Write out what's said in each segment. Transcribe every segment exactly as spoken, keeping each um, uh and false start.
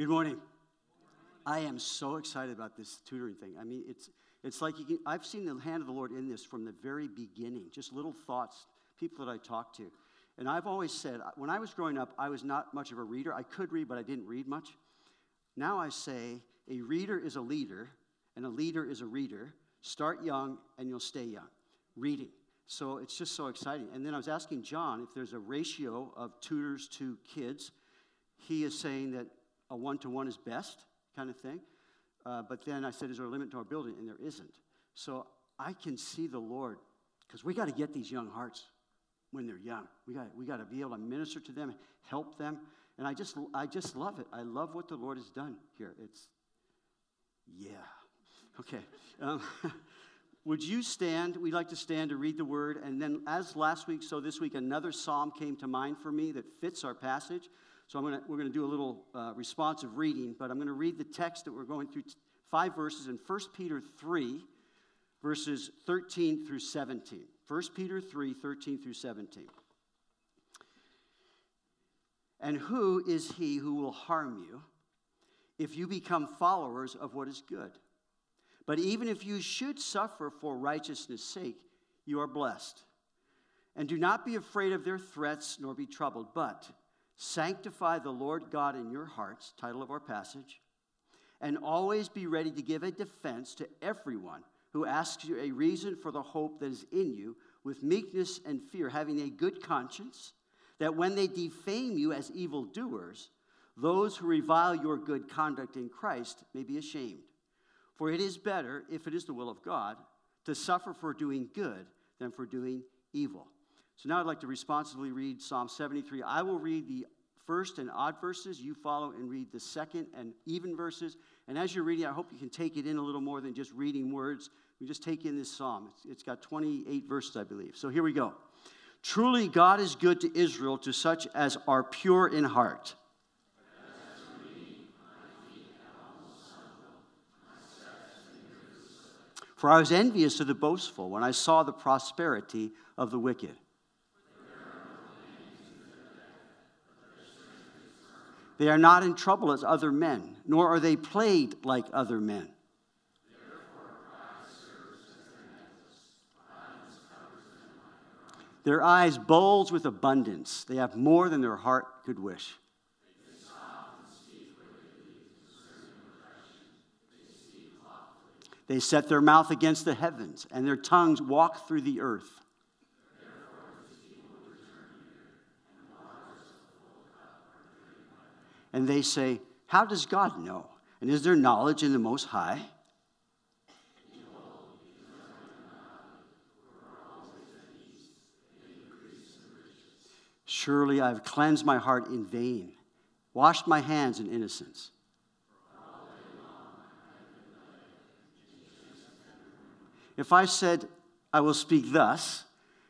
Good morning. I am so excited about this tutoring thing. I mean, it's it's like you can, I've seen the hand of the Lord in this from the very beginning, just little thoughts, people that I talk to. And I've always said, when I was growing up, I was not much of a reader. I could read, but I didn't read much. Now I say a reader is a leader, and a leader is a reader. Start young, and you'll stay young, reading. So it's just so exciting. And then I was asking John if there's a ratio of tutors to kids. He is saying that a one-to-one is best kind of thing. Uh, but then I said, is there a limit to our building? And there isn't. So I can see the Lord, because we got to get these young hearts when they're young. We got we got to be able to minister to them, help them. And I just I just love it. I love what the Lord has done here. It's, yeah. Okay. Um, would you stand? We'd like to stand to read the word. And then as last week, so this week, another psalm came to mind for me that fits our passage. So I'm gonna, we're going to do a little uh, responsive reading, but I'm going to read the text that we're going through, t- five verses in First Peter three, verses thirteen through seventeen. First Peter three, thirteen through seventeen. And who is he who will harm you if you become followers of what is good? But even if you should suffer for righteousness' sake, you are blessed. And do not be afraid of their threats, nor be troubled, but sanctify the Lord God in your hearts, title of our passage, and always be ready to give a defense to everyone who asks you a reason for the hope that is in you, with meekness and fear, having a good conscience, that when they defame you as evildoers, those who revile your good conduct in Christ may be ashamed. For it is better, if it is the will of God, to suffer for doing good than for doing evil. So now I'd like to responsibly read Psalm seventy-three. I will read the first and odd verses. You follow and read the second and even verses. And as you're reading, I hope you can take it in a little more than just reading words. You just take in this psalm. It's, it's got twenty-eight verses, I believe. So here we go. Truly God is good to Israel, to such as are pure in heart. For I was envious of the boastful when I saw the prosperity of the wicked. They are not in trouble as other men, nor are they plagued like other men. Their eyes bulge with abundance. They have more than their heart could wish. They set their mouth against the heavens, and their tongues walk through the earth. And they say, how does God know? And is there knowledge in the Most High? Surely I have cleansed my heart in vain, washed my hands in innocence. If I said, I will speak thus,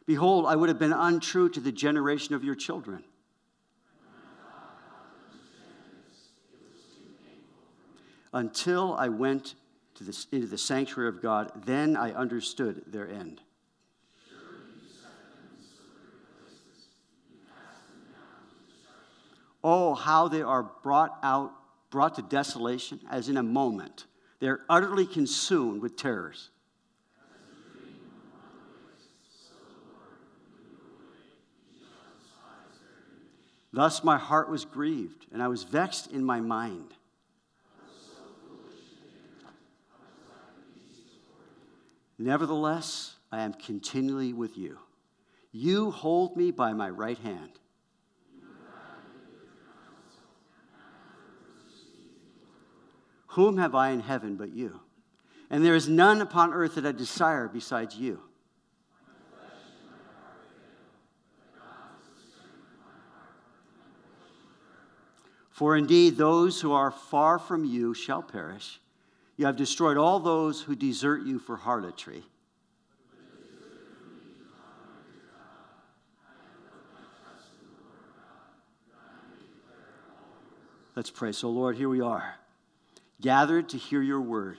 behold, I would have been untrue to the generation of your children. Until I went to this, into the sanctuary of God, then I understood their end. Oh, how they are brought out, brought to desolation, as in a moment. They are utterly consumed with terrors. Thus my heart was grieved, and I was vexed in my mind. Nevertheless, I am continually with you. You hold me by my right hand. Whom have I in heaven but you? And there is none upon earth that I desire besides you. For indeed, those who are far from you shall perish. You have destroyed all those who desert you for harlotry. Let's pray. So, Lord, here we are, gathered to hear your word.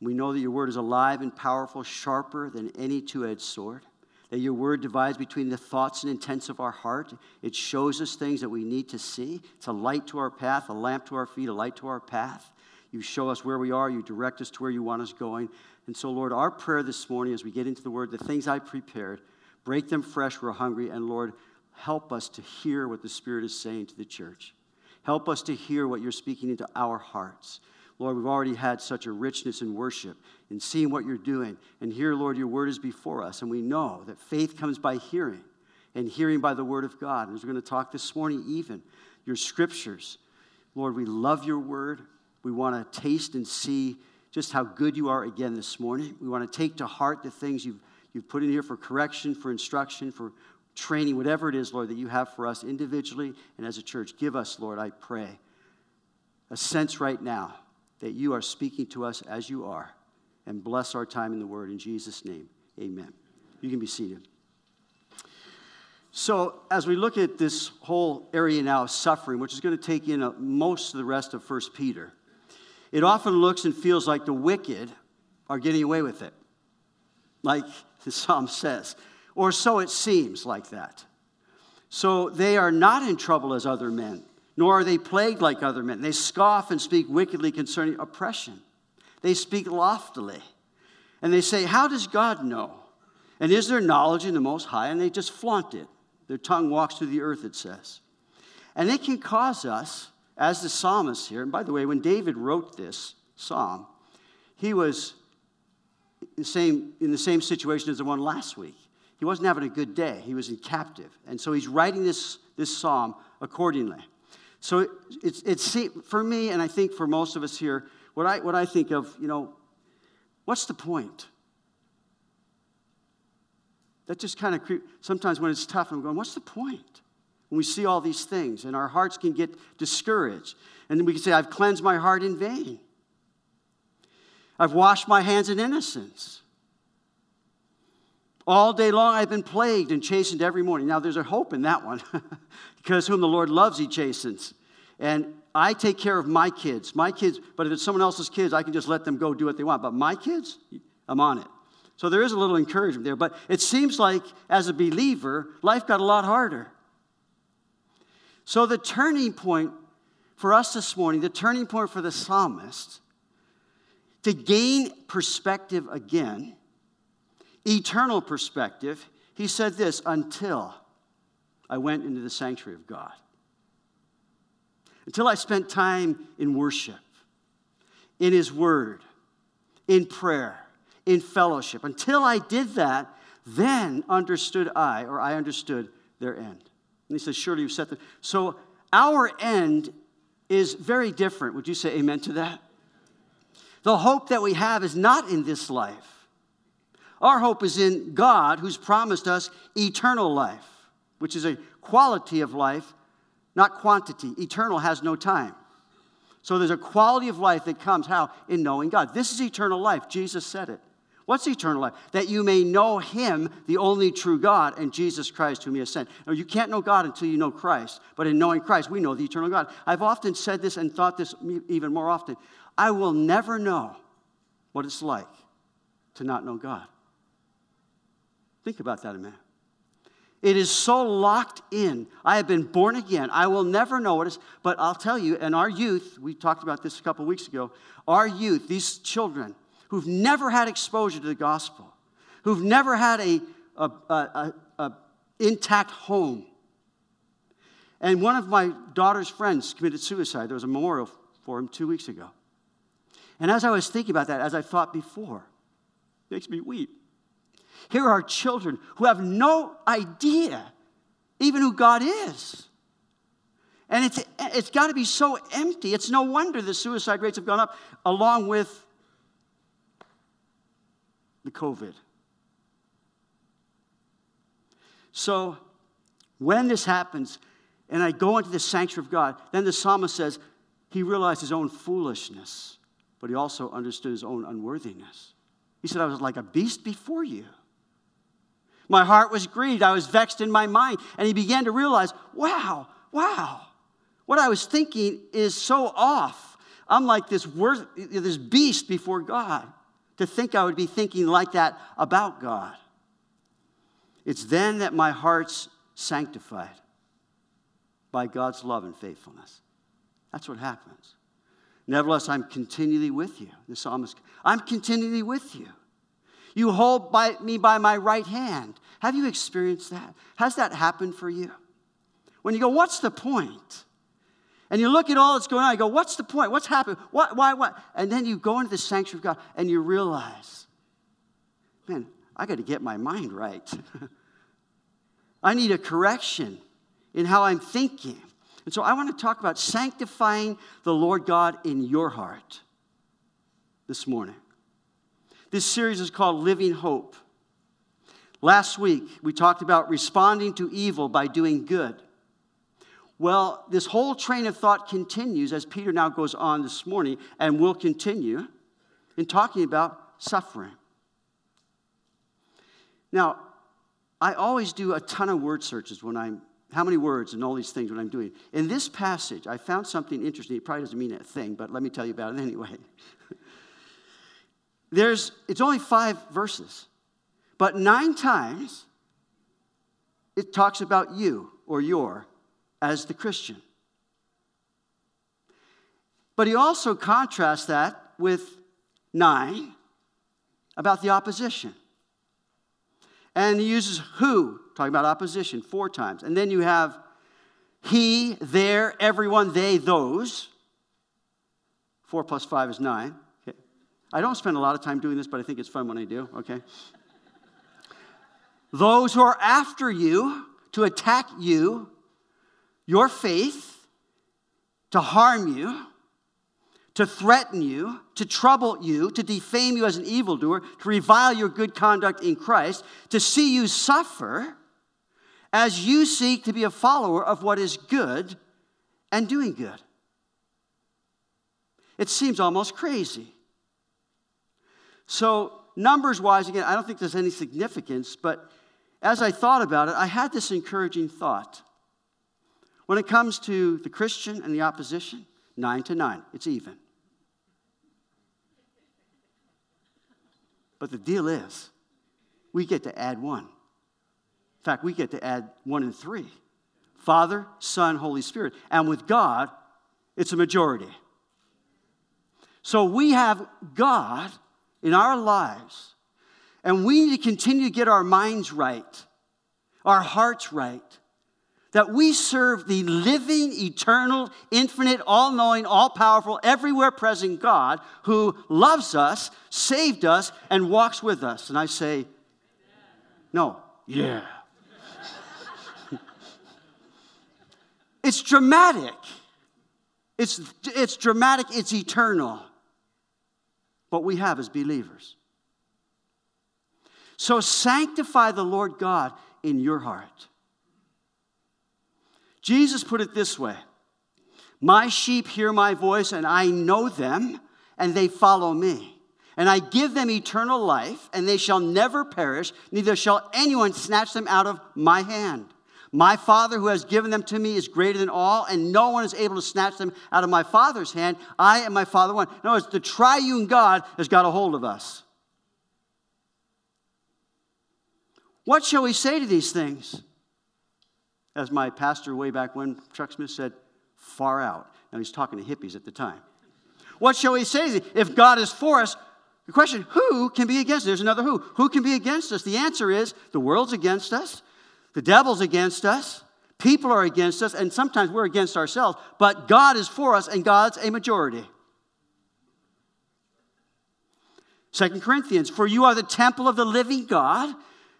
We know that your word is alive and powerful, sharper than any two-edged sword, that your word divides between the thoughts and intents of our heart. It shows us things that we need to see. It's a light to our path, a lamp to our feet, a light to our path. You show us where we are. You direct us to where you want us going. And so, Lord, our prayer this morning as we get into the word, the things I prepared, break them fresh. We're hungry. And, Lord, help us to hear what the Spirit is saying to the church. Help us to hear what you're speaking into our hearts. Lord, we've already had such a richness in worship and seeing what you're doing. And here, Lord, your word is before us. And we know that faith comes by hearing and hearing by the word of God. And as we're going to talk this morning even, your scriptures. Lord, we love your word. We want to taste and see just how good you are again this morning. We want to take to heart the things you've, you've put in here for correction, for instruction, for training, whatever it is, Lord, that you have for us individually and as a church. Give us, Lord, I pray, a sense right now that you are speaking to us as you are, and bless our time in the word. In Jesus' name, amen. You can be seated. So as we look at this whole area now of suffering, which is going to take in a, most of the rest of First Peter, it often looks and feels like the wicked are getting away with it, like the psalm says, or so it seems like that. So they are not in trouble as other men, nor are they plagued like other men. They scoff and speak wickedly concerning oppression. They speak loftily. And they say, how does God know? And is there knowledge in the Most High? And they just flaunt it. Their tongue walks through the earth, it says. And it can cause us, as the psalmist here, and by the way, when David wrote this psalm, he was the same, in the same situation as the one last week. He wasn't having a good day. He was in captive. And so he's writing this, this psalm accordingly. So it, it's, it's for me, and I think for most of us here, what I, what I think of, you know, what's the point? That just kind of creeps. Sometimes when it's tough, I'm going, what's the point? When we see all these things, and our hearts can get discouraged. And then we can say, I've cleansed my heart in vain. I've washed my hands in innocence. All day long I've been plagued and chastened every morning. Now there's a hope in that one. Because whom the Lord loves, he chastens. And I take care of my kids. My kids, but if it's someone else's kids, I can just let them go do what they want. But my kids, I'm on it. So there is a little encouragement there. But it seems like, as a believer, life got a lot harder. So the turning point for us this morning, the turning point for the psalmist, to gain perspective again, eternal perspective, he said this, until I went into the sanctuary of God. Until I spent time in worship, in his word, in prayer, in fellowship. Until I did that, then understood I, or I understood their end. And he says, surely you've set them. So our end is very different. Would you say amen to that? The hope that we have is not in this life. Our hope is in God, who's promised us eternal life, which is a quality of life, not quantity. Eternal has no time. So there's a quality of life that comes, how? In knowing God. This is eternal life. Jesus said it. What's eternal life? That you may know him, the only true God, and Jesus Christ, whom he has sent. Now, you can't know God until you know Christ. But in knowing Christ, we know the eternal God. I've often said this and thought this even more often. I will never know what it's like to not know God. Think about that a minute. It is so locked in. I have been born again. I will never know what it is. But I'll tell you, and our youth, we talked about this a couple weeks ago, our youth, these children who've never had exposure to the gospel, who've never had a, a, a, a, a intact home. And one of my daughter's friends committed suicide. There was a memorial for him two weeks ago. And as I was thinking about that, as I thought before, it makes me weep. Here are children who have no idea even who God is. And it's, it's got to be so empty. It's no wonder the suicide rates have gone up along with the COVID. So when this happens and I go into the sanctuary of God, then the psalmist says he realized his own foolishness, but he also understood his own unworthiness. He said, I was like a beast before you. My heart was grieved. I was vexed in my mind. And he began to realize, wow, wow. What I was thinking is so off. I'm like this worth, this beast before God. To think I would be thinking like that about God. It's then that my heart's sanctified by God's love and faithfulness. That's what happens. Nevertheless, I'm continually with you. The psalmist, I'm continually with you. You hold by me by my right hand. Have you experienced that? Has that happened for you? When you go, what's the point? And you look at all that's going on, you go, what's the point? What's happening? Why, why, why? And then you go into the sanctuary of God and you realize, man, I got to get my mind right. I need a correction in how I'm thinking. And so I want to talk about sanctifying the Lord God in your heart this morning. This series is called Living Hope. Last week, we talked about responding to evil by doing good. Well, this whole train of thought continues as Peter now goes on this morning and will continue in talking about suffering. Now, I always do a ton of word searches when I'm, how many words and all these things when I'm doing. In this passage, I found something interesting. It probably doesn't mean a thing, but let me tell you about it anyway. There's, it's only five verses, but nine times it talks about you or your as the Christian. But he also contrasts that with nine about the opposition. And he uses who, talking about opposition, four times. And then you have he, their, everyone, they, those. Four plus five is nine. Okay. I don't spend a lot of time doing this, but I think it's fun when I do, okay? Those who are after you to attack you, your faith, to harm you, to threaten you, to trouble you, to defame you as an evildoer, to revile your good conduct in Christ, to see you suffer as you seek to be a follower of what is good and doing good. It seems almost crazy. So numbers-wise, again, I don't think there's any significance, but as I thought about it, I had this encouraging thought. When it comes to the Christian and the opposition, nine to nine, it's even. But the deal is, we get to add one. In fact, we get to add one and three. Father, Son, Holy Spirit. And with God, it's a majority. So we have God in our lives, and we need to continue to get our minds right, our hearts right, that we serve the living, eternal, infinite, all-knowing, all-powerful, everywhere-present God who loves us, saved us, and walks with us. And I say, yeah. No, yeah. It's dramatic. It's, it's dramatic. It's eternal. What we have as believers. So sanctify the Lord God in your heart. Jesus put it this way, my sheep hear my voice, and I know them, and they follow me. And I give them eternal life, and they shall never perish, neither shall anyone snatch them out of my hand. My Father who has given them to me is greater than all, and no one is able to snatch them out of my Father's hand. I and my Father one. In other words, the triune God has got a hold of us. What shall we say to these things? As my pastor way back when, Chuck Smith, said, far out. Now, he's talking to hippies at the time. What shall we say? If God is for us, the question, who can be against us? There's another who. Who can be against us? The answer is, the world's against us. The devil's against us. People are against us. And sometimes we're against ourselves. But God is for us, and God's a majority. Second Corinthians, for you are the temple of the living God.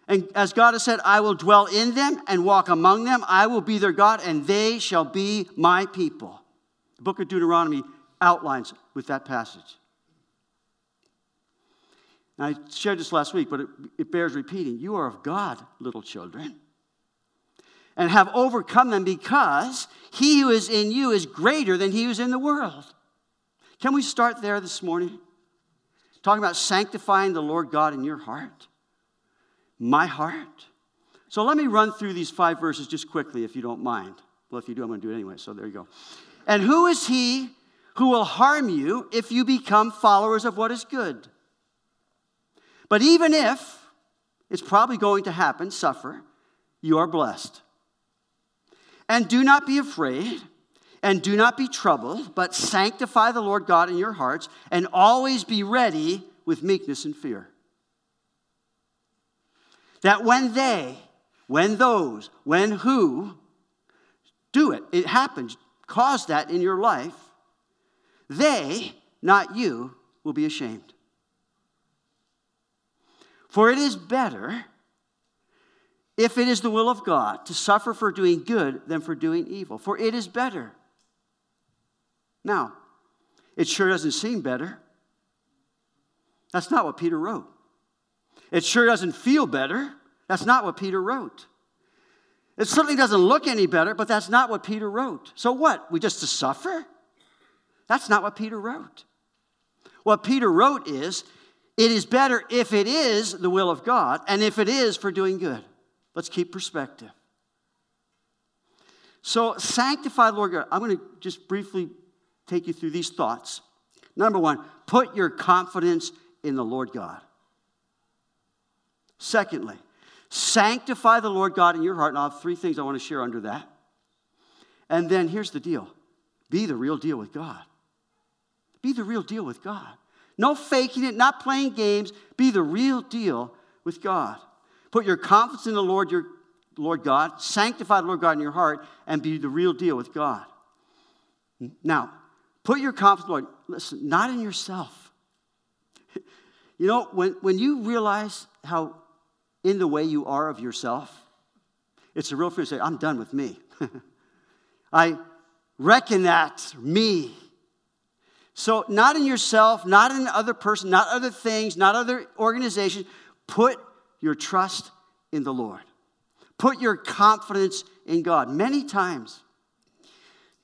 And as God has said, I will dwell in them and walk among them. I will be their God, and they shall be my people. The book of Deuteronomy outlines with that passage. And I shared this last week, but it, it bears repeating. You are of God, little children, and have overcome them, because he who is in you is greater than he who is in the world. Can we start there this morning? Talking about sanctifying the Lord God in your heart. My heart. So let me run through these five verses just quickly, if you don't mind. Well, if you do, I'm going to do it anyway, so there you go. And who is he who will harm you if you become followers of what is good? But even if It's probably going to happen. Suffer. You are blessed. And do not be afraid, and do not be troubled, but sanctify the Lord God in your hearts, and always be ready with meekness and fear. That when they, when those, when who do it, it happens, cause that in your life, they, not you, will be ashamed. For it is better, if it is the will of God, to suffer for doing good than for doing evil. For it is better. Now, it sure doesn't seem better. That's not what Peter wrote. It sure doesn't feel better. That's not what Peter wrote. It certainly doesn't look any better, but that's not what Peter wrote. So what? We just to suffer? That's not what Peter wrote. What Peter wrote is, it is better if it is the will of God, and if it is for doing good. Let's keep perspective. So sanctify, Lord God. I'm going to just briefly take you through these thoughts. Number one, put your confidence in the Lord God. Secondly, sanctify the Lord God in your heart. And I'll have three things I want to share under that. And then here's the deal. Be the real deal with God. Be the real deal with God. No faking it, not playing games. Be the real deal with God. Put your confidence in the Lord, your Lord God. Sanctify the Lord God in your heart and be the real deal with God. Now, put your confidence, Lord, listen, not in yourself. You know, when, when you realize how in the way you are of yourself, it's a real fear to say, I'm done with me. I reckon that me. So not in yourself, not in other person, not other things, not other organizations. Put your trust in the Lord. Put your confidence in God. Many times,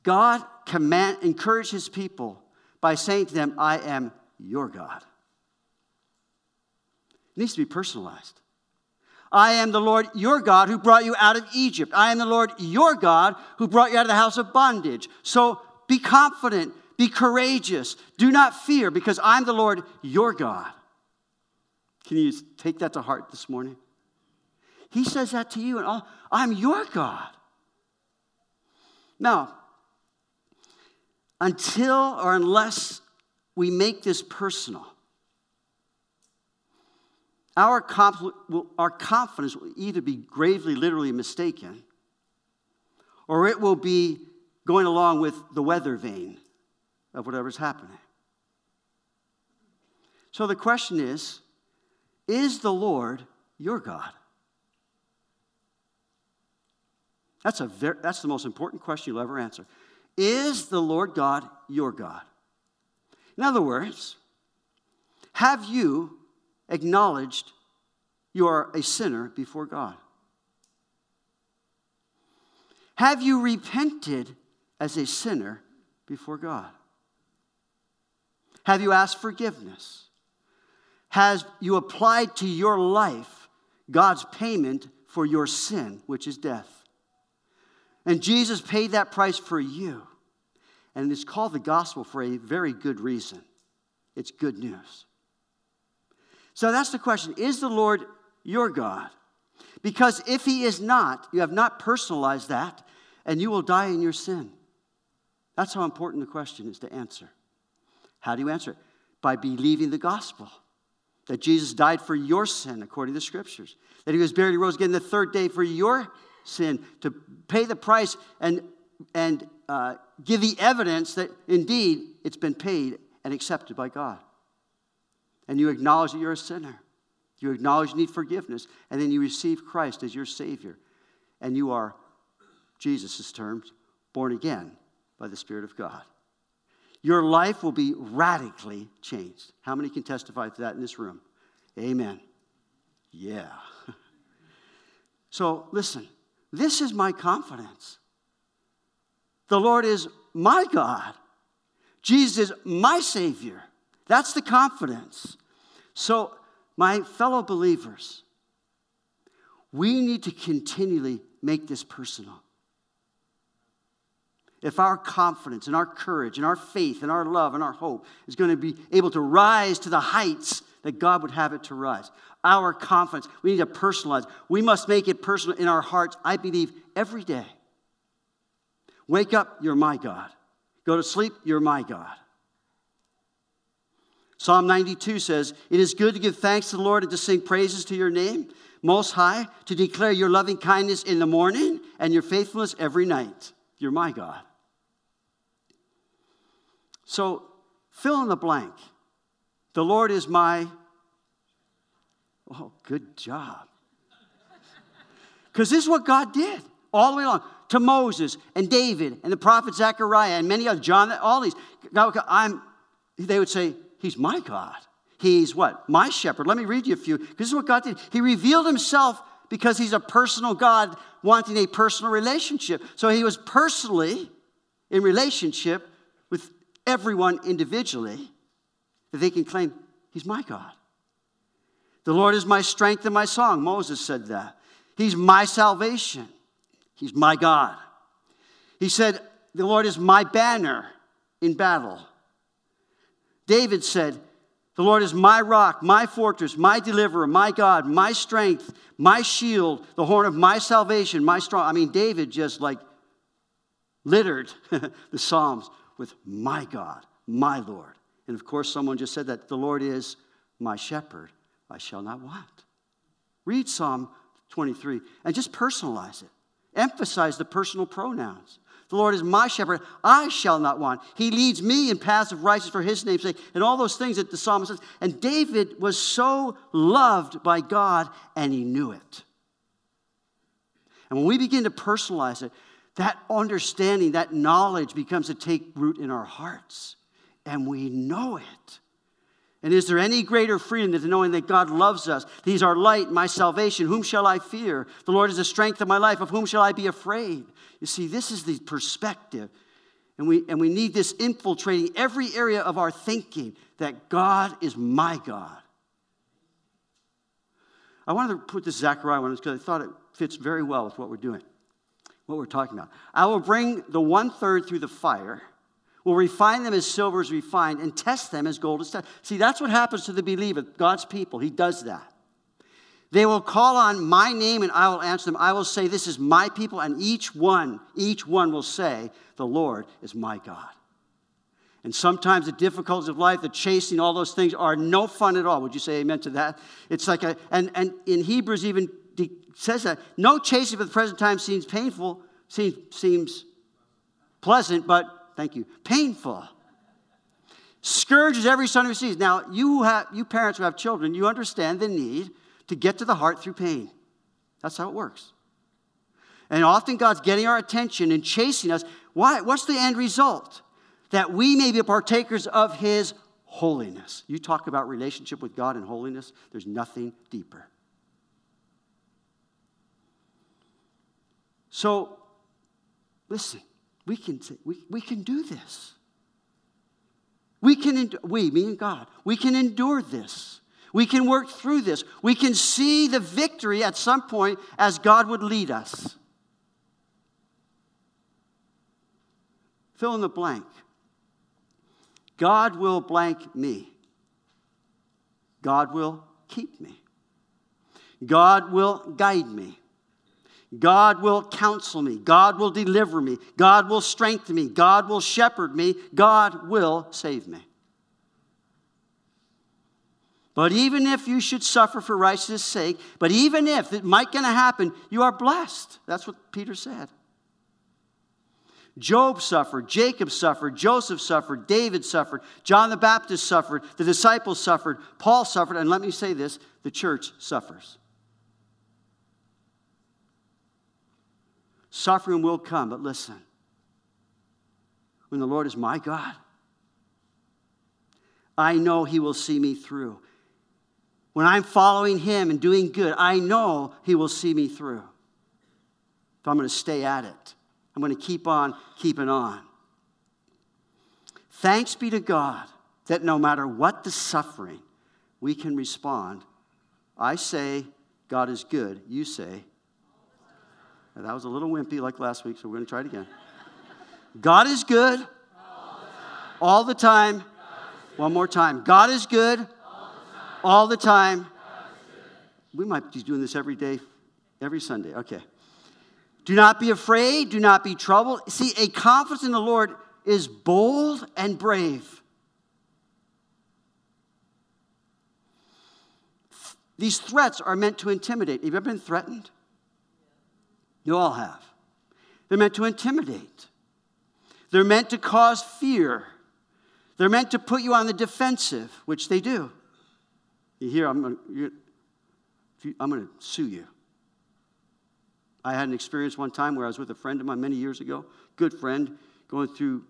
God command, encourages his people by saying to them, I am your God. It needs to be personalized. I am the Lord your God who brought you out of Egypt. I am the Lord your God who brought you out of the house of bondage. So be confident, be courageous, do not fear, because I'm the Lord your God. Can you take that to heart this morning? He says that to you, and all, I'm your God. Now, until or unless we make this personal, our, conf- will, our confidence will either be gravely, literally mistaken, or it will be going along with the weather vane of whatever's happening. So the question is, is the Lord your God? That's, a ver- that's the most important question you'll ever answer. Is the Lord God your God? In other words, have you acknowledged you are a sinner before God? Have you repented as a sinner before God? Have you asked forgiveness? Has you applied to your life God's payment for your sin, which is death? And Jesus paid that price for you. And it's called the gospel for a very good reason. It's good news. So that's the question. Is the Lord your God? Because if he is not, you have not personalized that, and you will die in your sin. That's how important the question is to answer. How do you answer it? By believing the gospel. That Jesus died for your sin, according to the Scriptures. That he was buried and rose again the third day for your sin, to pay the price and, and uh, give the evidence that, indeed, it's been paid and accepted by God. And you acknowledge that you're a sinner. You acknowledge you need forgiveness. And then you receive Christ as your Savior. And you are, Jesus' terms, born again by the Spirit of God. Your life will be radically changed. How many can testify to that in this room? Amen. Yeah. So, listen. This is my confidence. The Lord is my God. Jesus is my Savior. That's the confidence. So, my fellow believers, we need to continually make this personal. If our confidence and our courage and our faith and our love and our hope is going to be able to rise to the heights that God would have it to rise. Our confidence, we need to personalize. We must make it personal in our hearts, I believe, every day. Wake up, you're my God. Go to sleep, you're my God. Psalm ninety-two says, it is good to give thanks to the Lord and to sing praises to your name, Most High, to declare your loving kindness in the morning and your faithfulness every night. You're my God. So, fill in the blank. The Lord is my... Oh, good job. Because this is what God did all the way along. To Moses and David and the prophet Zechariah and many others, John, all these. God, I'm, they would say, he's my God. He's what? My shepherd. Let me read you a few. This is what God did. He revealed himself because he's a personal God wanting a personal relationship. So he was personally in relationship with everyone individually that they can claim he's my God. The Lord is my strength and my song. Moses said that. He's my salvation. He's my God. He said, the Lord is my banner in battle. David said, the Lord is my rock, my fortress, my deliverer, my God, my strength, my shield, the horn of my salvation, my strong. I mean, David just like littered the Psalms with my God, my Lord. And of course, someone just said that the Lord is my shepherd. I shall not want. Read Psalm twenty-three and just personalize it. Emphasize the personal pronouns. The Lord is my shepherd. I shall not want. He leads me in paths of righteousness for his name's sake. And all those things that the psalmist says. And David was so loved by God, and he knew it. And when we begin to personalize it, that understanding, that knowledge becomes to take root in our hearts. And we know it. And is there any greater freedom than knowing that God loves us? He's our light, my salvation. Whom shall I fear? The Lord is the strength of my life. Of whom shall I be afraid? You see, this is the perspective. And we, and we need this infiltrating every area of our thinking that God is my God. I wanted to put this Zechariah one because I thought it fits very well with what we're doing, what we're talking about. I will bring the one-third through the fire. Will refine them as silver is refined and test them as gold is tested. See, that's what happens to the believer, God's people. He does that. They will call on my name and I will answer them. I will say, this is my people. And each one, each one will say, the Lord is my God. And sometimes the difficulties of life, the chasing, all those things are no fun at all. Would you say amen to that? It's like a, and, and in Hebrews even says that, no chasing for the present time seems painful, seems, seems pleasant, but Thank you. Painful. Scourges every son who sees. Now, you who have, you parents who have children, you understand the need to get to the heart through pain. That's how it works. And often God's getting our attention and chasing us. Why? What's the end result? That we may be partakers of his holiness. You talk about relationship with God and holiness, there's nothing deeper. So, listen. We can, we, we can do this. We, can, we, me and God, we can endure this. We can work through this. We can see the victory at some point as God would lead us. Fill in the blank. God will blank me. God will keep me. God will guide me. God will counsel me. God will deliver me. God will strengthen me. God will shepherd me. God will save me. But even if you should suffer for righteousness' sake, but even if it might going to happen, you are blessed. That's what Peter said. Job suffered. Jacob suffered. Joseph suffered. David suffered. John the Baptist suffered. The disciples suffered. Paul suffered. And let me say this, the church suffers. Suffering will come, but listen. When the Lord is my God, I know he will see me through. When I'm following him and doing good, I know he will see me through. But I'm going to stay at it. I'm going to keep on keeping on. Thanks be to God that no matter what the suffering, we can respond. I say God is good. You say And that was a little wimpy like last week, so we're going to try it again. God is good all the time. All the time. One more time. God is good all the time. all the time. We might be doing this every day, every Sunday. Okay. Do not be afraid. Do not be troubled. See, a confidence in the Lord is bold and brave. These threats are meant to intimidate. Have you ever been threatened? You all have. They're meant to intimidate. They're meant to cause fear. They're meant to put you on the defensive, which they do. You hear, I'm going to, I'm going to sue you. I had an experience one time where I was with a friend of mine many years ago, good friend, going through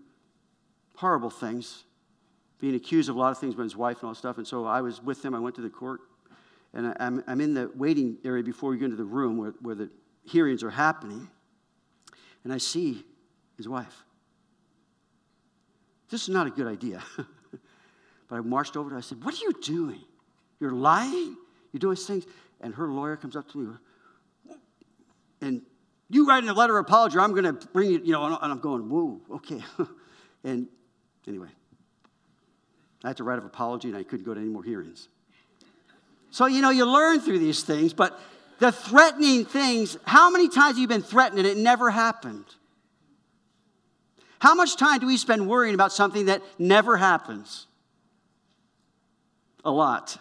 horrible things, being accused of a lot of things by his wife and all that stuff. And so I was with him. I went to the court, and I'm, I'm in the waiting area before we go into the room where, where the hearings are happening, and I see his wife. This is not a good idea. But I marched over to her. I said, what are you doing? You're lying? You're doing things? And her lawyer comes up to me, and you write in a letter of apology, or I'm going to bring you, you know, and I'm going, whoa, okay. And anyway, I had to write an apology, and I couldn't go to any more hearings. So, you know, you learn through these things, but the threatening things, how many times have you been threatened and it never happened? How much time do we spend worrying about something that never happens? A lot.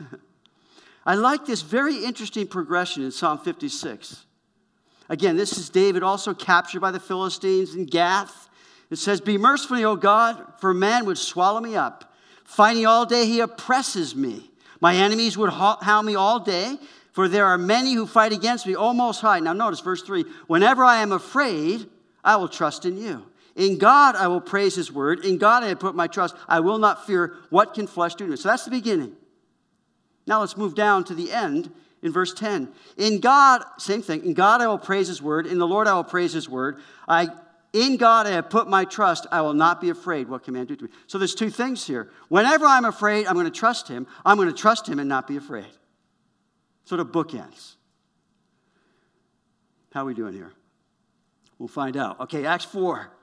I like this very interesting progression in Psalm fifty-six. Again, this is David also captured by the Philistines in Gath. It says, be merciful to me, O God, for man would swallow me up. Fighting all day, he oppresses me. My enemies would hound me all day, for there are many who fight against me, O Most High. Now notice verse three. Whenever I am afraid, I will trust in you. In God I will praise his word. In God I have put my trust. I will not fear. What can flesh do to me? So that's the beginning. Now let's move down to the end. In verse ten, in God, same thing, in God I will praise his word. In the Lord I will praise his word. I, in God I have put my trust. I will not be afraid. What can man do to me? So there's two things here. Whenever I'm afraid, I'm going to trust him. I'm going to trust him and not be afraid. Sort of bookends. How are we doing here? We'll find out. Okay, Acts four.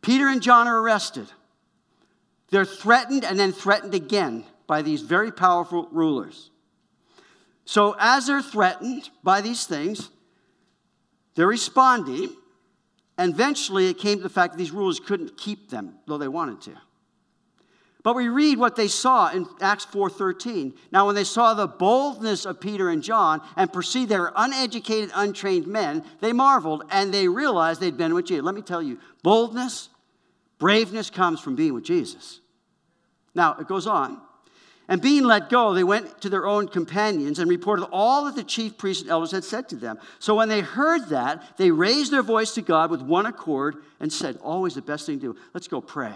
Peter and John are arrested. They're threatened and then threatened again by these very powerful rulers. So as they're threatened by these things, they're responding, and eventually it came to the fact that these rulers couldn't keep them, though they wanted to. But we read what they saw in Acts four thirteen. Now when they saw the boldness of Peter and John and perceived they were uneducated, untrained men, they marveled, and they realized they'd been with Jesus. Let me tell you, boldness, braveness comes from being with Jesus. Now it goes on. And being let go, they went to their own companions and reported all that the chief priests and elders had said to them. So when they heard that, they raised their voice to God with one accord and said, always the best thing to do, let's go pray.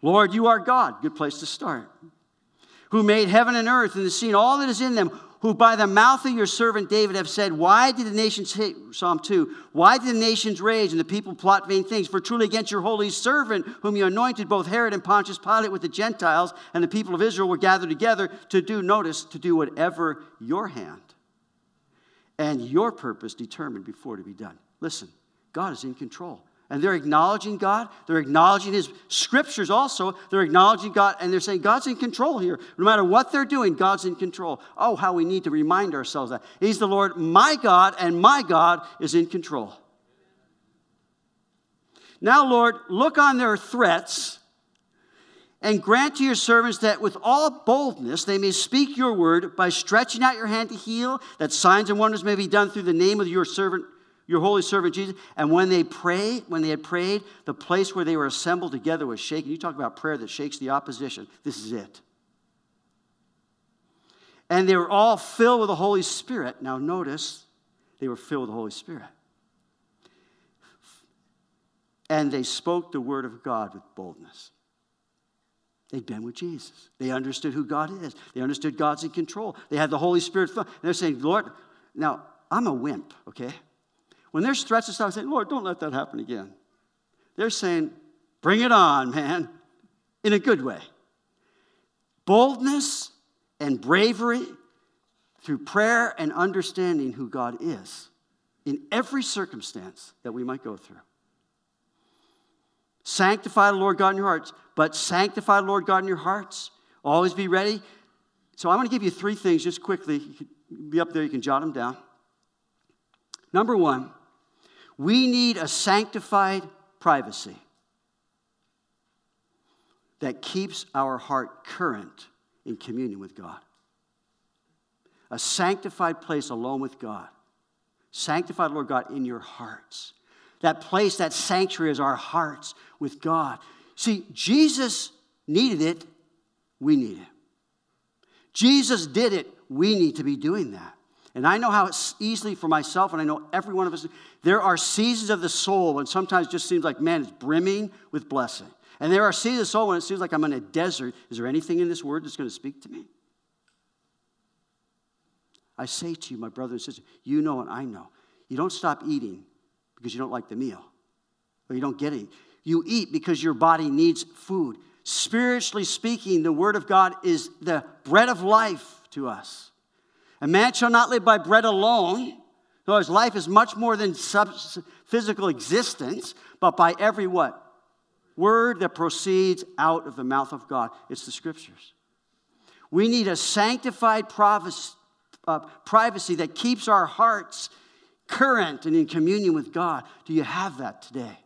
Lord, you are God, good place to start, who made heaven and earth and the sea and all that is in them, who by the mouth of your servant David have said, why did the nations hate, Psalm two, why did the nations rage and the people plot vain things? For truly against your holy servant, whom you anointed, both Herod and Pontius Pilate with the Gentiles and the people of Israel were gathered together to do, notice, to do whatever your hand and your purpose determined before to be done. Listen, God is in control. And they're acknowledging God. They're acknowledging his scriptures also. They're acknowledging God, and they're saying God's in control here. No matter what they're doing, God's in control. Oh, how we need to remind ourselves that. He's the Lord, my God, and my God is in control. Now, Lord, look on their threats and grant to your servants that with all boldness they may speak your word by stretching out your hand to heal, that signs and wonders may be done through the name of your servant, your holy servant Jesus. And when they prayed, when they had prayed, the place where they were assembled together was shaken. You talk about prayer that shakes the opposition. This is it. And they were all filled with the Holy Spirit. Now notice, they were filled with the Holy Spirit. And they spoke the word of God with boldness. They'd been with Jesus. They understood who God is. They understood God's in control. They had the Holy Spirit. And they're saying, Lord, now I'm a wimp, okay? When there's threats and stuff, saying, Lord, don't let that happen again. They're saying, bring it on, man, in a good way. Boldness and bravery through prayer and understanding who God is in every circumstance that we might go through. Sanctify the Lord God in your hearts, but sanctify the Lord God in your hearts, Always be ready. So I want to give you three things just quickly. You can be up there. You can jot them down. Number one, we need a sanctified privacy that keeps our heart current in communion with God. A sanctified place alone with God. Sanctified, Lord God, in your hearts. That place, that sanctuary is our hearts with God. See, Jesus needed it. We need it. Jesus did it. We need to be doing that. And I know how it's easily for myself, and I know every one of us, there are seasons of the soul when sometimes it just seems like, man, it's brimming with blessing. And there are seasons of the soul when it seems like I'm in a desert. Is there anything in this word that's going to speak to me? I say to you, my brother and sister, you know and I know, you don't stop eating because you don't like the meal or you don't get it. You eat because your body needs food. Spiritually speaking, the word of God is the bread of life to us. A man shall not live by bread alone, though his life is much more than physical existence, but by every what? Word that proceeds out of the mouth of God. It's the Scriptures. We need a sanctified privacy, uh, privacy that keeps our hearts current and in communion with God. Do you have that today?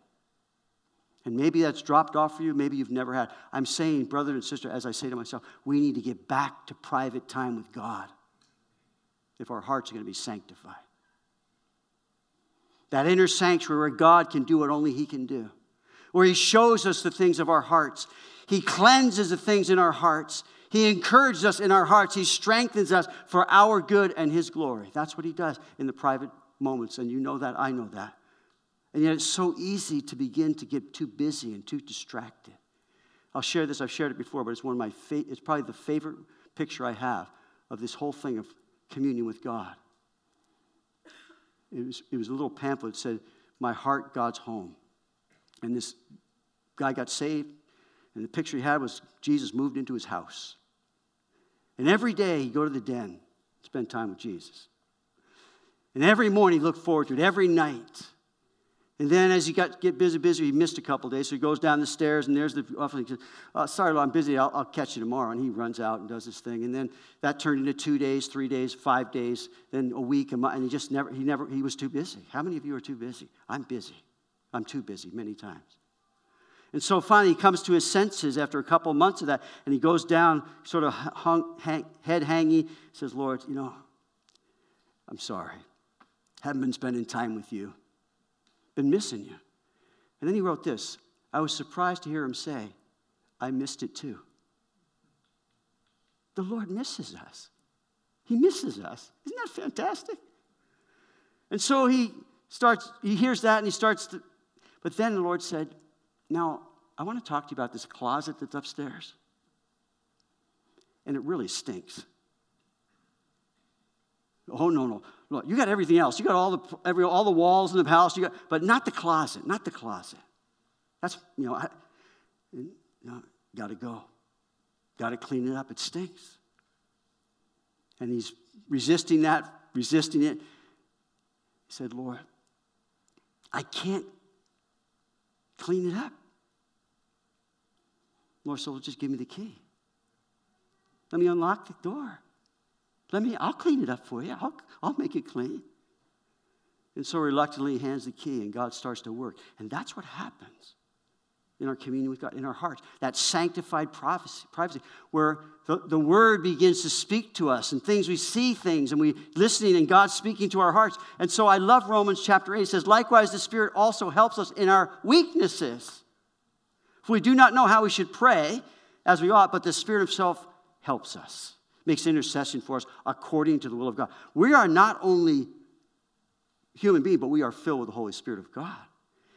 And maybe that's dropped off for you. Maybe you've never had. I'm saying, brother and sister, as I say to myself, we need to get back to private time with God if our hearts are going to be sanctified. That inner sanctuary where God can do what only He can do, where He shows us the things of our hearts. He cleanses the things in our hearts. He encourages us in our hearts. He strengthens us for our good and His glory. That's what He does in the private moments, and you know that, I know that. And yet it's so easy to begin to get too busy and too distracted. I'll share this. I've shared it before, but it's one of my fa- it's probably the favorite picture I have of this whole thing of communion with God. It was, it was a little pamphlet that said, "My heart, God's home." And this guy got saved, and the picture he had was Jesus moved into his house. And every day he'd go to the den, spend time with Jesus. And every morning he looked forward to it, every night. And then as he got get busy, busy, he missed a couple days, so he goes down the stairs, and there's the office, and he says, oh, sorry, I'm busy, I'll, I'll catch you tomorrow. And he runs out and does his thing. And then that turned into two days, three days, five days, then a week, a month, and he just never, he never, he was too busy. How many of you are too busy? I'm busy. I'm too busy many times. And so finally he comes to his senses after a couple months of that, and he goes down, sort of hung, hang, head hanging, says, Lord, you know, I'm sorry. Haven't been spending time with you. Been missing you. And then he wrote this. I was surprised to hear him say, I missed it too. The Lord misses us. He misses us. Isn't that fantastic? And so he starts, he hears that and he starts to, but then the Lord said, now, I want to talk to you about this closet that's upstairs. And it really stinks. Oh, no, no. Look, you got everything else. You got all the every, all the walls in the house, you got, but not the closet, not the closet. That's, you know, I, you know, got to go. Got to clean it up. It stinks. And he's resisting that, resisting it. He said, Lord, I can't clean it up. Lord, so just give me the key. Let me unlock the door. Let me, I'll clean it up for you. I'll, I'll make it clean. And so reluctantly he hands the key and God starts to work. And that's what happens in our communion with God, in our hearts. That sanctified privacy, privacy where the, the word begins to speak to us and things, we see things and we listening and God speaking to our hearts. And so I love Romans chapter eight. It says, likewise, the Spirit also helps us in our weaknesses. For we do not know how we should pray as we ought, but the Spirit himself helps us. Makes intercession for us according to the will of God. We are not only human beings, but we are filled with the Holy Spirit of God.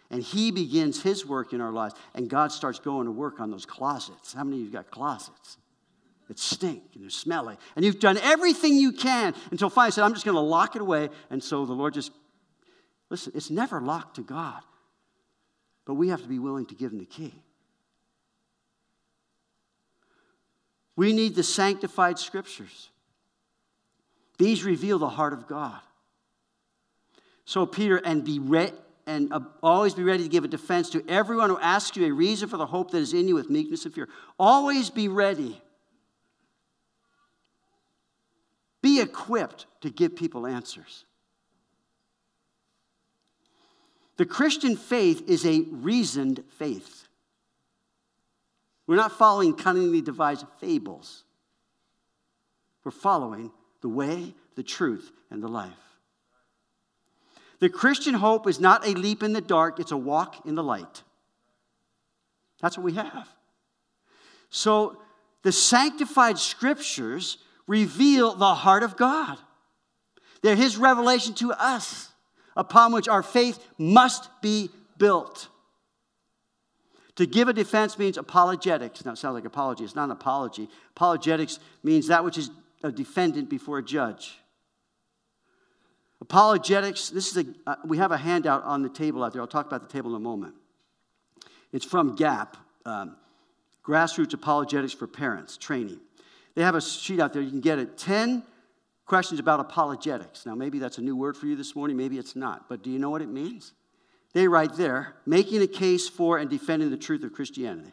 And He begins His work in our lives, and God starts going to work on those closets. How many of you got closets that stink and they're smelly? And you've done everything you can until finally you said, I'm just going to lock it away. And so the Lord just, listen, it's never locked to God, but we have to be willing to give Him the key. We need the sanctified Scriptures. These reveal the heart of God. So Peter, and be re- and uh, always be ready to give a defense to everyone who asks you a reason for the hope that is in you with meekness and fear. Always be ready. Be equipped to give people answers. The Christian faith is a reasoned faith. We're not following cunningly devised fables. We're following the way, the truth, and the life. The Christian hope is not a leap in the dark, it's a walk in the light. That's what we have. So the sanctified scriptures reveal the heart of God. They're his revelation to us, upon which our faith must be built. To give a defense means apologetics. Now, it sounds like apology. It's not an apology. Apologetics means that which is a defendant before a judge. Apologetics, this is a, uh, we have a handout on the table out there. I'll talk about the table in a moment. It's from G A P, um, Grassroots Apologetics for Parents Training. They have a sheet out there. You can get it. ten questions about apologetics. Now, maybe that's a new word for you this morning. Maybe it's not. But do you know what it means? They write there, making a case for and defending the truth of Christianity,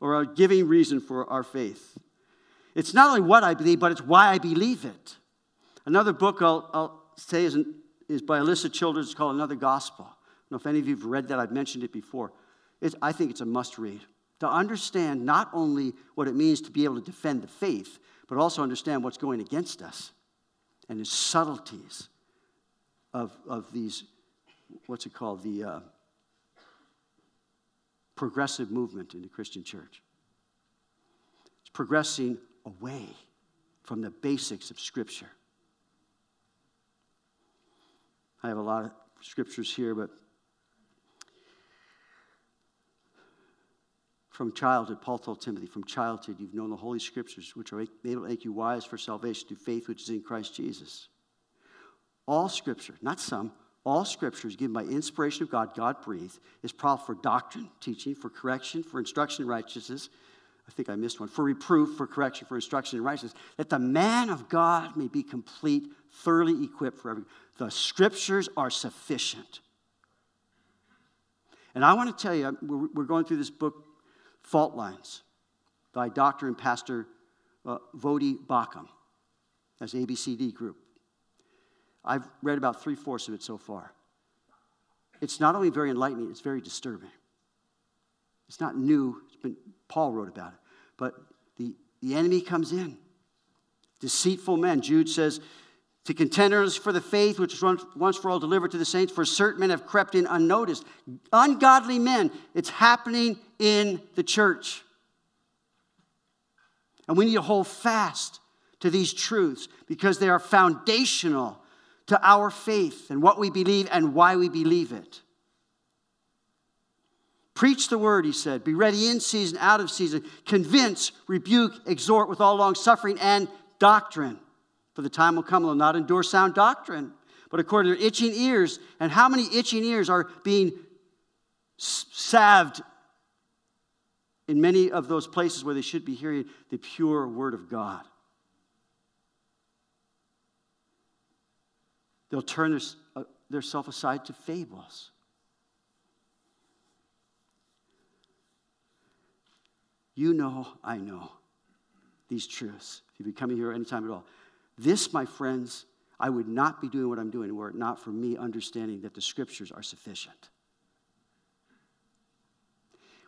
or giving reason for our faith. It's not only what I believe, but it's why I believe it. Another book I'll, I'll say is, an, is by Alyssa Childers. It's called Another Gospel. I don't know if any of you have read that. I've mentioned it before. It's, I think it's a must-read. To understand not only what it means to be able to defend the faith, but also understand what's going against us and the subtleties of, of these, what's it called, the uh, progressive movement in the Christian church. It's progressing away from the basics of Scripture. I have a lot of scriptures here, but from childhood, Paul told Timothy, from childhood you've known the Holy Scriptures, which are able to make you wise for salvation through faith which is in Christ Jesus. All Scripture, not some, all Scripture is given by inspiration of God, God breathed, is profitable for doctrine, teaching, for correction, for instruction in righteousness. I think I missed one. For reproof, for correction, for instruction in righteousness, that the man of God may be complete, thoroughly equipped for every. The Scriptures are sufficient. And I want to tell you, we're going through this book, Fault Lines, by Doctor and Pastor uh, Voddie Baucham, as A B C D group. I've read about three-fourths of it so far. It's not only very enlightening, it's very disturbing. It's not new. It's been, Paul wrote about it. But the, the enemy comes in. Deceitful men. Jude says, to contend earnestly for the faith which was once for all delivered to the saints, for certain men have crept in unnoticed. Ungodly men. It's happening in the church. And we need to hold fast to these truths because they are foundational to our faith and what we believe and why we believe it. Preach the word, he said. Be ready in season, out of season. Convince, rebuke, exhort with all long suffering and doctrine. For the time will come, will not endure sound doctrine, but according to their itching ears. And how many itching ears are being salved in many of those places where they should be hearing the pure word of God? They'll turn their, uh, their self aside to fables. You know, I know these truths. If you've been coming here anytime at all. This, my friends, I would not be doing what I'm doing were it not for me understanding that the Scriptures are sufficient.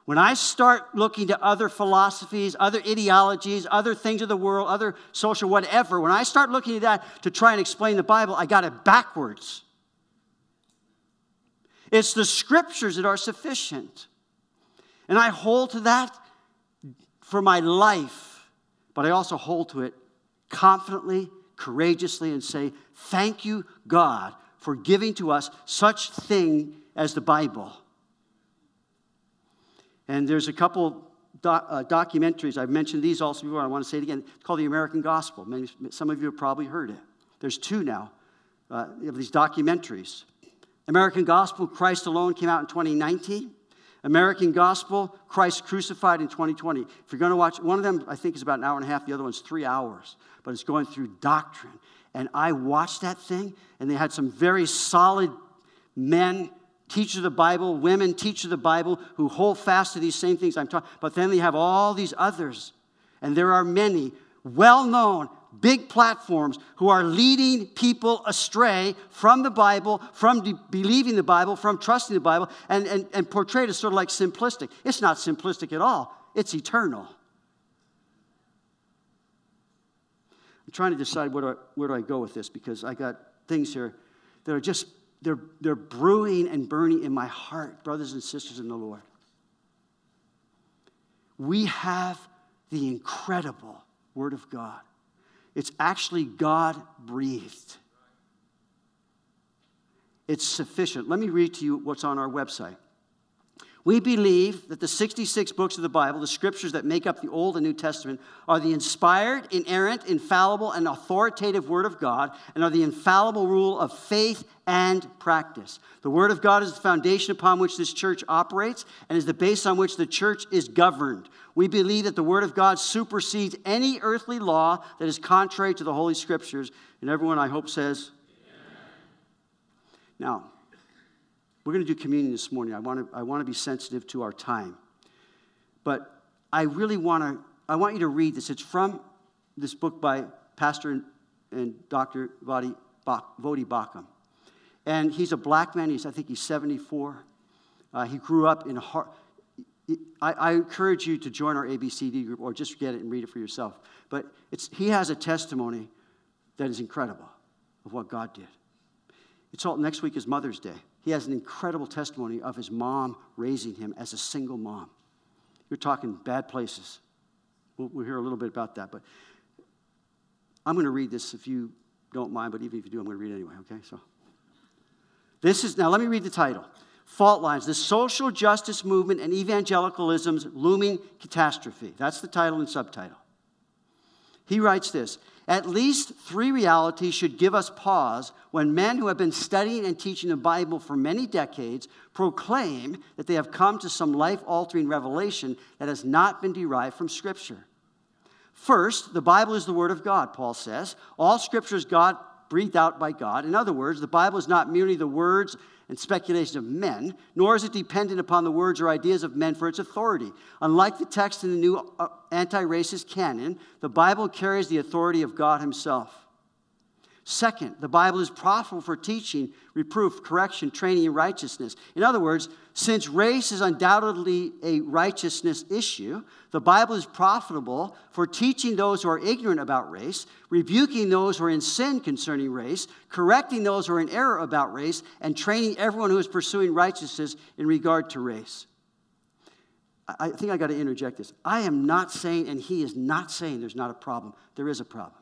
When I start looking to other philosophies, other ideologies, other things of the world, other social whatever, when I start looking at that to try and explain the Bible, I got it backwards. It's the Scriptures that are sufficient. And I hold to that for my life, but I also hold to it confidently, courageously, and say, thank you, God, for giving to us such thing as the Bible. And there's a couple doc, uh, documentaries. I've mentioned these also before. I want to say it again. It's called The American Gospel. Many, some of you have probably heard it. There's two now uh, of these documentaries. American Gospel, Christ Alone, came out in twenty nineteen. American Gospel, Christ Crucified in twenty twenty. If you're going to watch, one of them I think is about an hour and a half. The other one's three hours. But it's going through doctrine. And I watched that thing, and they had some very solid men, teachers of the Bible, women, teachers of the Bible, who hold fast to these same things I'm talking about. But then they have all these others, and there are many well-known, big platforms who are leading people astray from the Bible, from de- believing the Bible, from trusting the Bible, and, and, and portrayed as sort of like simplistic. It's not simplistic at all. It's eternal. I'm trying to decide where do I, where do I go with this, because I got things here that are just, they're, they're brewing and burning in my heart, brothers and sisters in the Lord. We have the incredible Word of God. It's actually God-breathed. It's sufficient. Let me read to you what's on our website. We believe that the sixty-six books of the Bible, the scriptures that make up the Old and New Testament, are the inspired, inerrant, infallible, and authoritative Word of God, and are the infallible rule of faith and practice. The Word of God is the foundation upon which this church operates and is the base on which the church is governed. We believe that the Word of God supersedes any earthly law that is contrary to the Holy Scriptures. And everyone, I hope, says, amen. Now, we're going to do communion this morning. I want to, I want to be sensitive to our time. But I really want to, I want you to read this. It's from this book by Pastor and, and Doctor Voddie Baucham. And he's a black man. He's, I think he's seventy-four. Uh, he grew up in a hard... I, I encourage you to join our A B C D group, or just get it and read it for yourself. But it's, he has a testimony that is incredible of what God did. It's all, next week is Mother's Day. He has an incredible testimony of his mom raising him as a single mom. You're talking bad places. We'll, we'll hear a little bit about that. But I'm going to read this if you don't mind, but even if you do, I'm going to read it anyway, okay? So this is, now let me read the title. Fault Lines, the Social Justice Movement and Evangelicalism's Looming Catastrophe. That's the title and subtitle. He writes this: at least three realities should give us pause when men who have been studying and teaching the Bible for many decades proclaim that they have come to some life-altering revelation that has not been derived from Scripture. First, the Bible is the Word of God, Paul says. All Scripture is God breathed out by God. In other words, the Bible is not merely the words and speculation of men, nor is it dependent upon the words or ideas of men for its authority. Unlike the text in the new anti-racist canon, the Bible carries the authority of God himself. Second, the Bible is profitable for teaching, reproof, correction, training in righteousness. In other words, since race is undoubtedly a righteousness issue, the Bible is profitable for teaching those who are ignorant about race, rebuking those who are in sin concerning race, correcting those who are in error about race, and training everyone who is pursuing righteousness in regard to race. I think I got to interject this. I am not saying, and he is not saying, there's not a problem. There is a problem.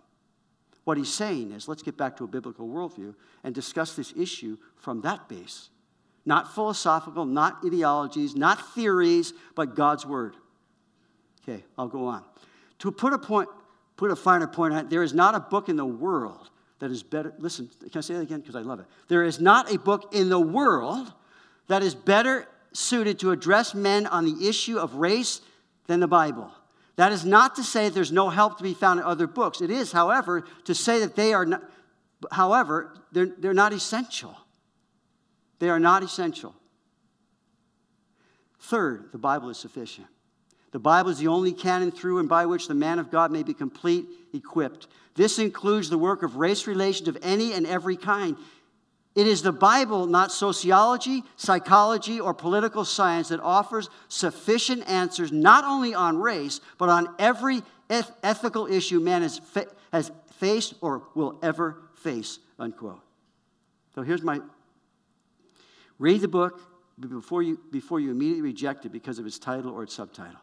What he's saying is, let's get back to a biblical worldview and discuss this issue from that base. Not philosophical, not ideologies, not theories, but God's word. Okay, I'll go on. To put a point, put a finer point on it, there is not a book in the world that is better. Listen, can I say that again? Because I love it. There is not a book in the world that is better suited to address men on the issue of race than the Bible. That is not to say there's no help to be found in other books. It is, however, to say that they are not, however, they're, they're not essential. They are not essential. Third, the Bible is sufficient. The Bible is the only canon through and by which the man of God may be complete, equipped. This includes the work of race relations of any and every kind. It is the Bible, not sociology, psychology, or political science, that offers sufficient answers not only on race, but on every eth- ethical issue man has, fa- has faced or will ever face, unquote. So here's my... Read the book before you, before you immediately reject it because of its title or its subtitle.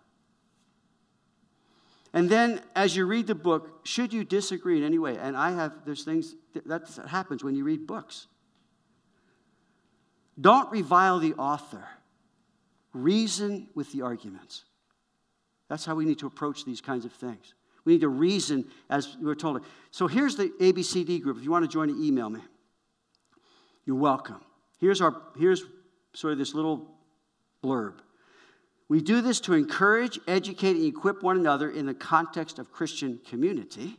And then, as you read the book, should you disagree in any way, and I have, there's things, that happens when you read books. Don't revile the author. Reason with the arguments. That's how we need to approach these kinds of things. We need to reason as we're told. So here's the A B C D group. If you want to join, email me. You're welcome. Here's our here's sort of this little blurb. We do this to encourage, educate, and equip one another in the context of Christian community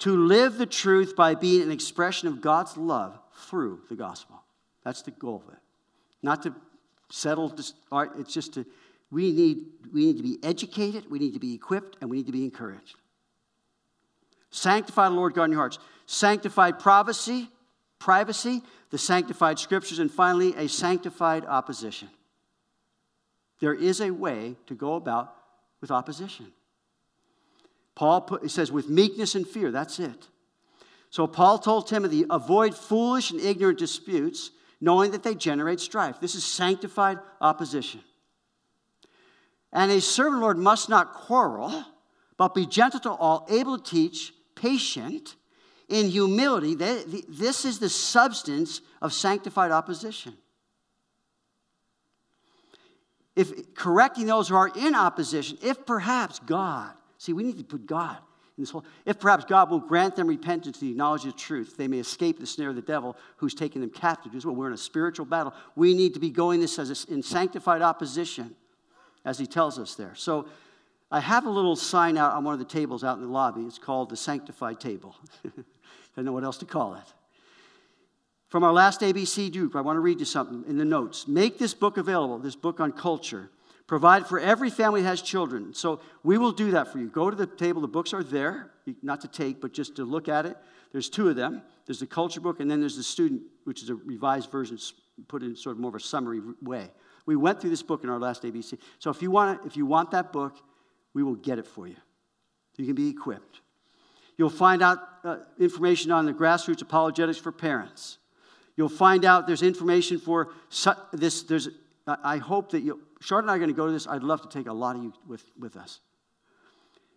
to live the truth by being an expression of God's love through the gospel. That's the goal of it. Not to settle, it's just to, we need, we need to be educated, we need to be equipped, and we need to be encouraged. Sanctify the Lord God in your hearts. Sanctified privacy, privacy, the sanctified scriptures, and finally, a sanctified opposition. There is a way to go about with opposition. Paul put, he says, with meekness and fear, that's it. So Paul told Timothy, avoid foolish and ignorant disputes, knowing that they generate strife. This is sanctified opposition. And a servant Lord must not quarrel, but be gentle to all, able to teach, patient, in humility. They, the, this is the substance of sanctified opposition. If correcting those who are in opposition, if perhaps God, see, we need to put God in this whole, if perhaps God will grant them repentance to the knowledge of the truth, they may escape the snare of the devil who's taking them captive. Well, we're in a spiritual battle. We need to be going this as a, in sanctified opposition, as he tells us there. So I have a little sign out on one of the tables out in the lobby. It's called the Sanctified Table. I don't know what else to call it. From our last A B C group, I want to read you something in the notes. Make this book available, this book on culture. Provide for every family that has children. So we will do that for you. Go to the table. The books are there, not to take, but just to look at it. There's two of them. There's the culture book, and then there's the student, which is a revised version put in sort of more of a summary way. We went through this book in our last A B C. So if you want, if you want that book, we will get it for you. You can be equipped. You'll find out uh, information on the Grassroots Apologetics for Parents. You'll find out there's information for su this. There's, I hope that you, Shard and I are going to go to this. I'd love to take a lot of you with, with us.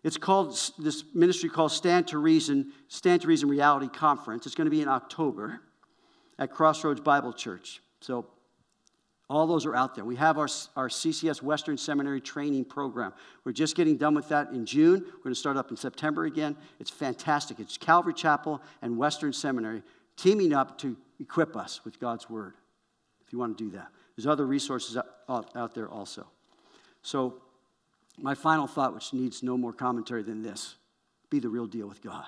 It's called, this ministry called Stand to Reason, Stand to Reason Reality Conference. It's going to be in October at Crossroads Bible Church. So all those are out there. We have our, our C C S Western Seminary training program. We're just getting done with that in June. We're going to start up in September again. It's fantastic. It's Calvary Chapel and Western Seminary teaming up to equip us with God's Word, if you want to do that. There's other resources out, out there also. So my final thought, which needs no more commentary than this, be the real deal with God.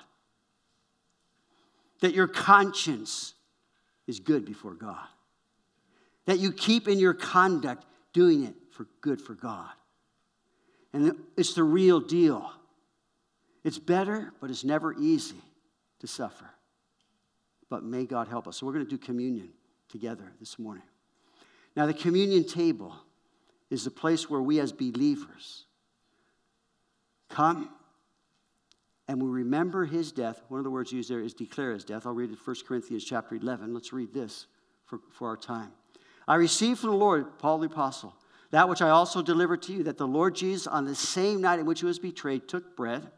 That your conscience is good before God. That you keep in your conduct doing it for good for God. And it's the real deal. It's better, but it's never easy to suffer. But may God help us. So we're going to do communion together this morning. Now, the communion table is the place where we as believers come and we remember his death. One of the words used there is declare his death. I'll read it, First Corinthians chapter eleven. Let's read this for, for our time. I received from the Lord, Paul the Apostle, that which I also delivered to you, that the Lord Jesus on the same night in which he was betrayed took bread,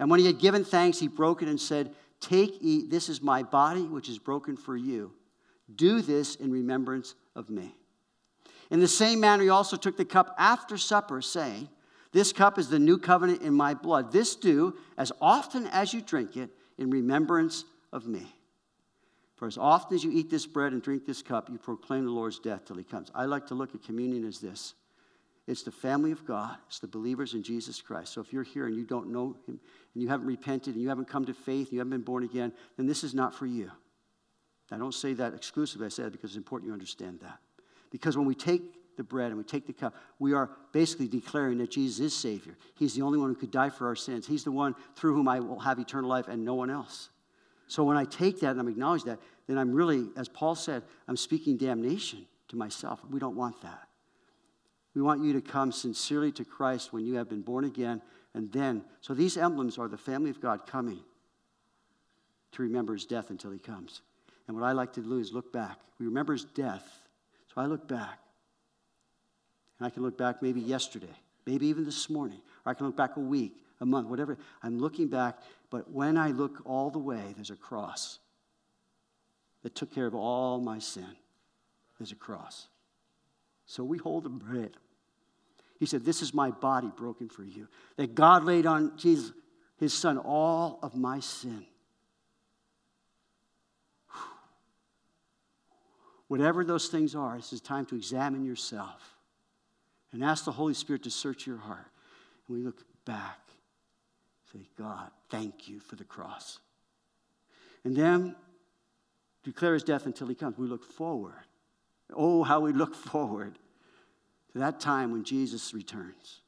and when he had given thanks, he broke it and said, take, eat, this is my body which is broken for you. Do this in remembrance of me. In the same manner, he also took the cup after supper, saying, this cup is the new covenant in my blood. This do as often as you drink it in remembrance of me. For as often as you eat this bread and drink this cup, you proclaim the Lord's death till he comes. I like to look at communion as this. It's the family of God. It's the believers in Jesus Christ. So if you're here and you don't know him, and you haven't repented, and you haven't come to faith, and you haven't been born again, then this is not for you. I don't say that exclusively. I say that because it's important you understand that. Because when we take the bread and we take the cup, we are basically declaring that Jesus is Savior. He's the only one who could die for our sins. He's the one through whom I will have eternal life and no one else. So when I take that and I'm acknowledging that, then I'm really, as Paul said, I'm speaking damnation to myself. We don't want that. We want you to come sincerely to Christ when you have been born again. And then, so these emblems are the family of God coming to remember his death until he comes. And what I like to do is look back. We remember his death. So I look back. And I can look back maybe yesterday, maybe even this morning. Or I can look back a week, a month, whatever. I'm looking back. But when I look all the way, there's a cross that took care of all my sin. There's a cross. So we hold the bread. He said, this is my body broken for you. That God laid on Jesus, his son, all of my sin. Whatever those things are, this is time to examine yourself and ask the Holy Spirit to search your heart. And we look back, say, God, thank you for the cross. And then declare his death until he comes. We look forward. Oh, how we look forward to that time when Jesus returns.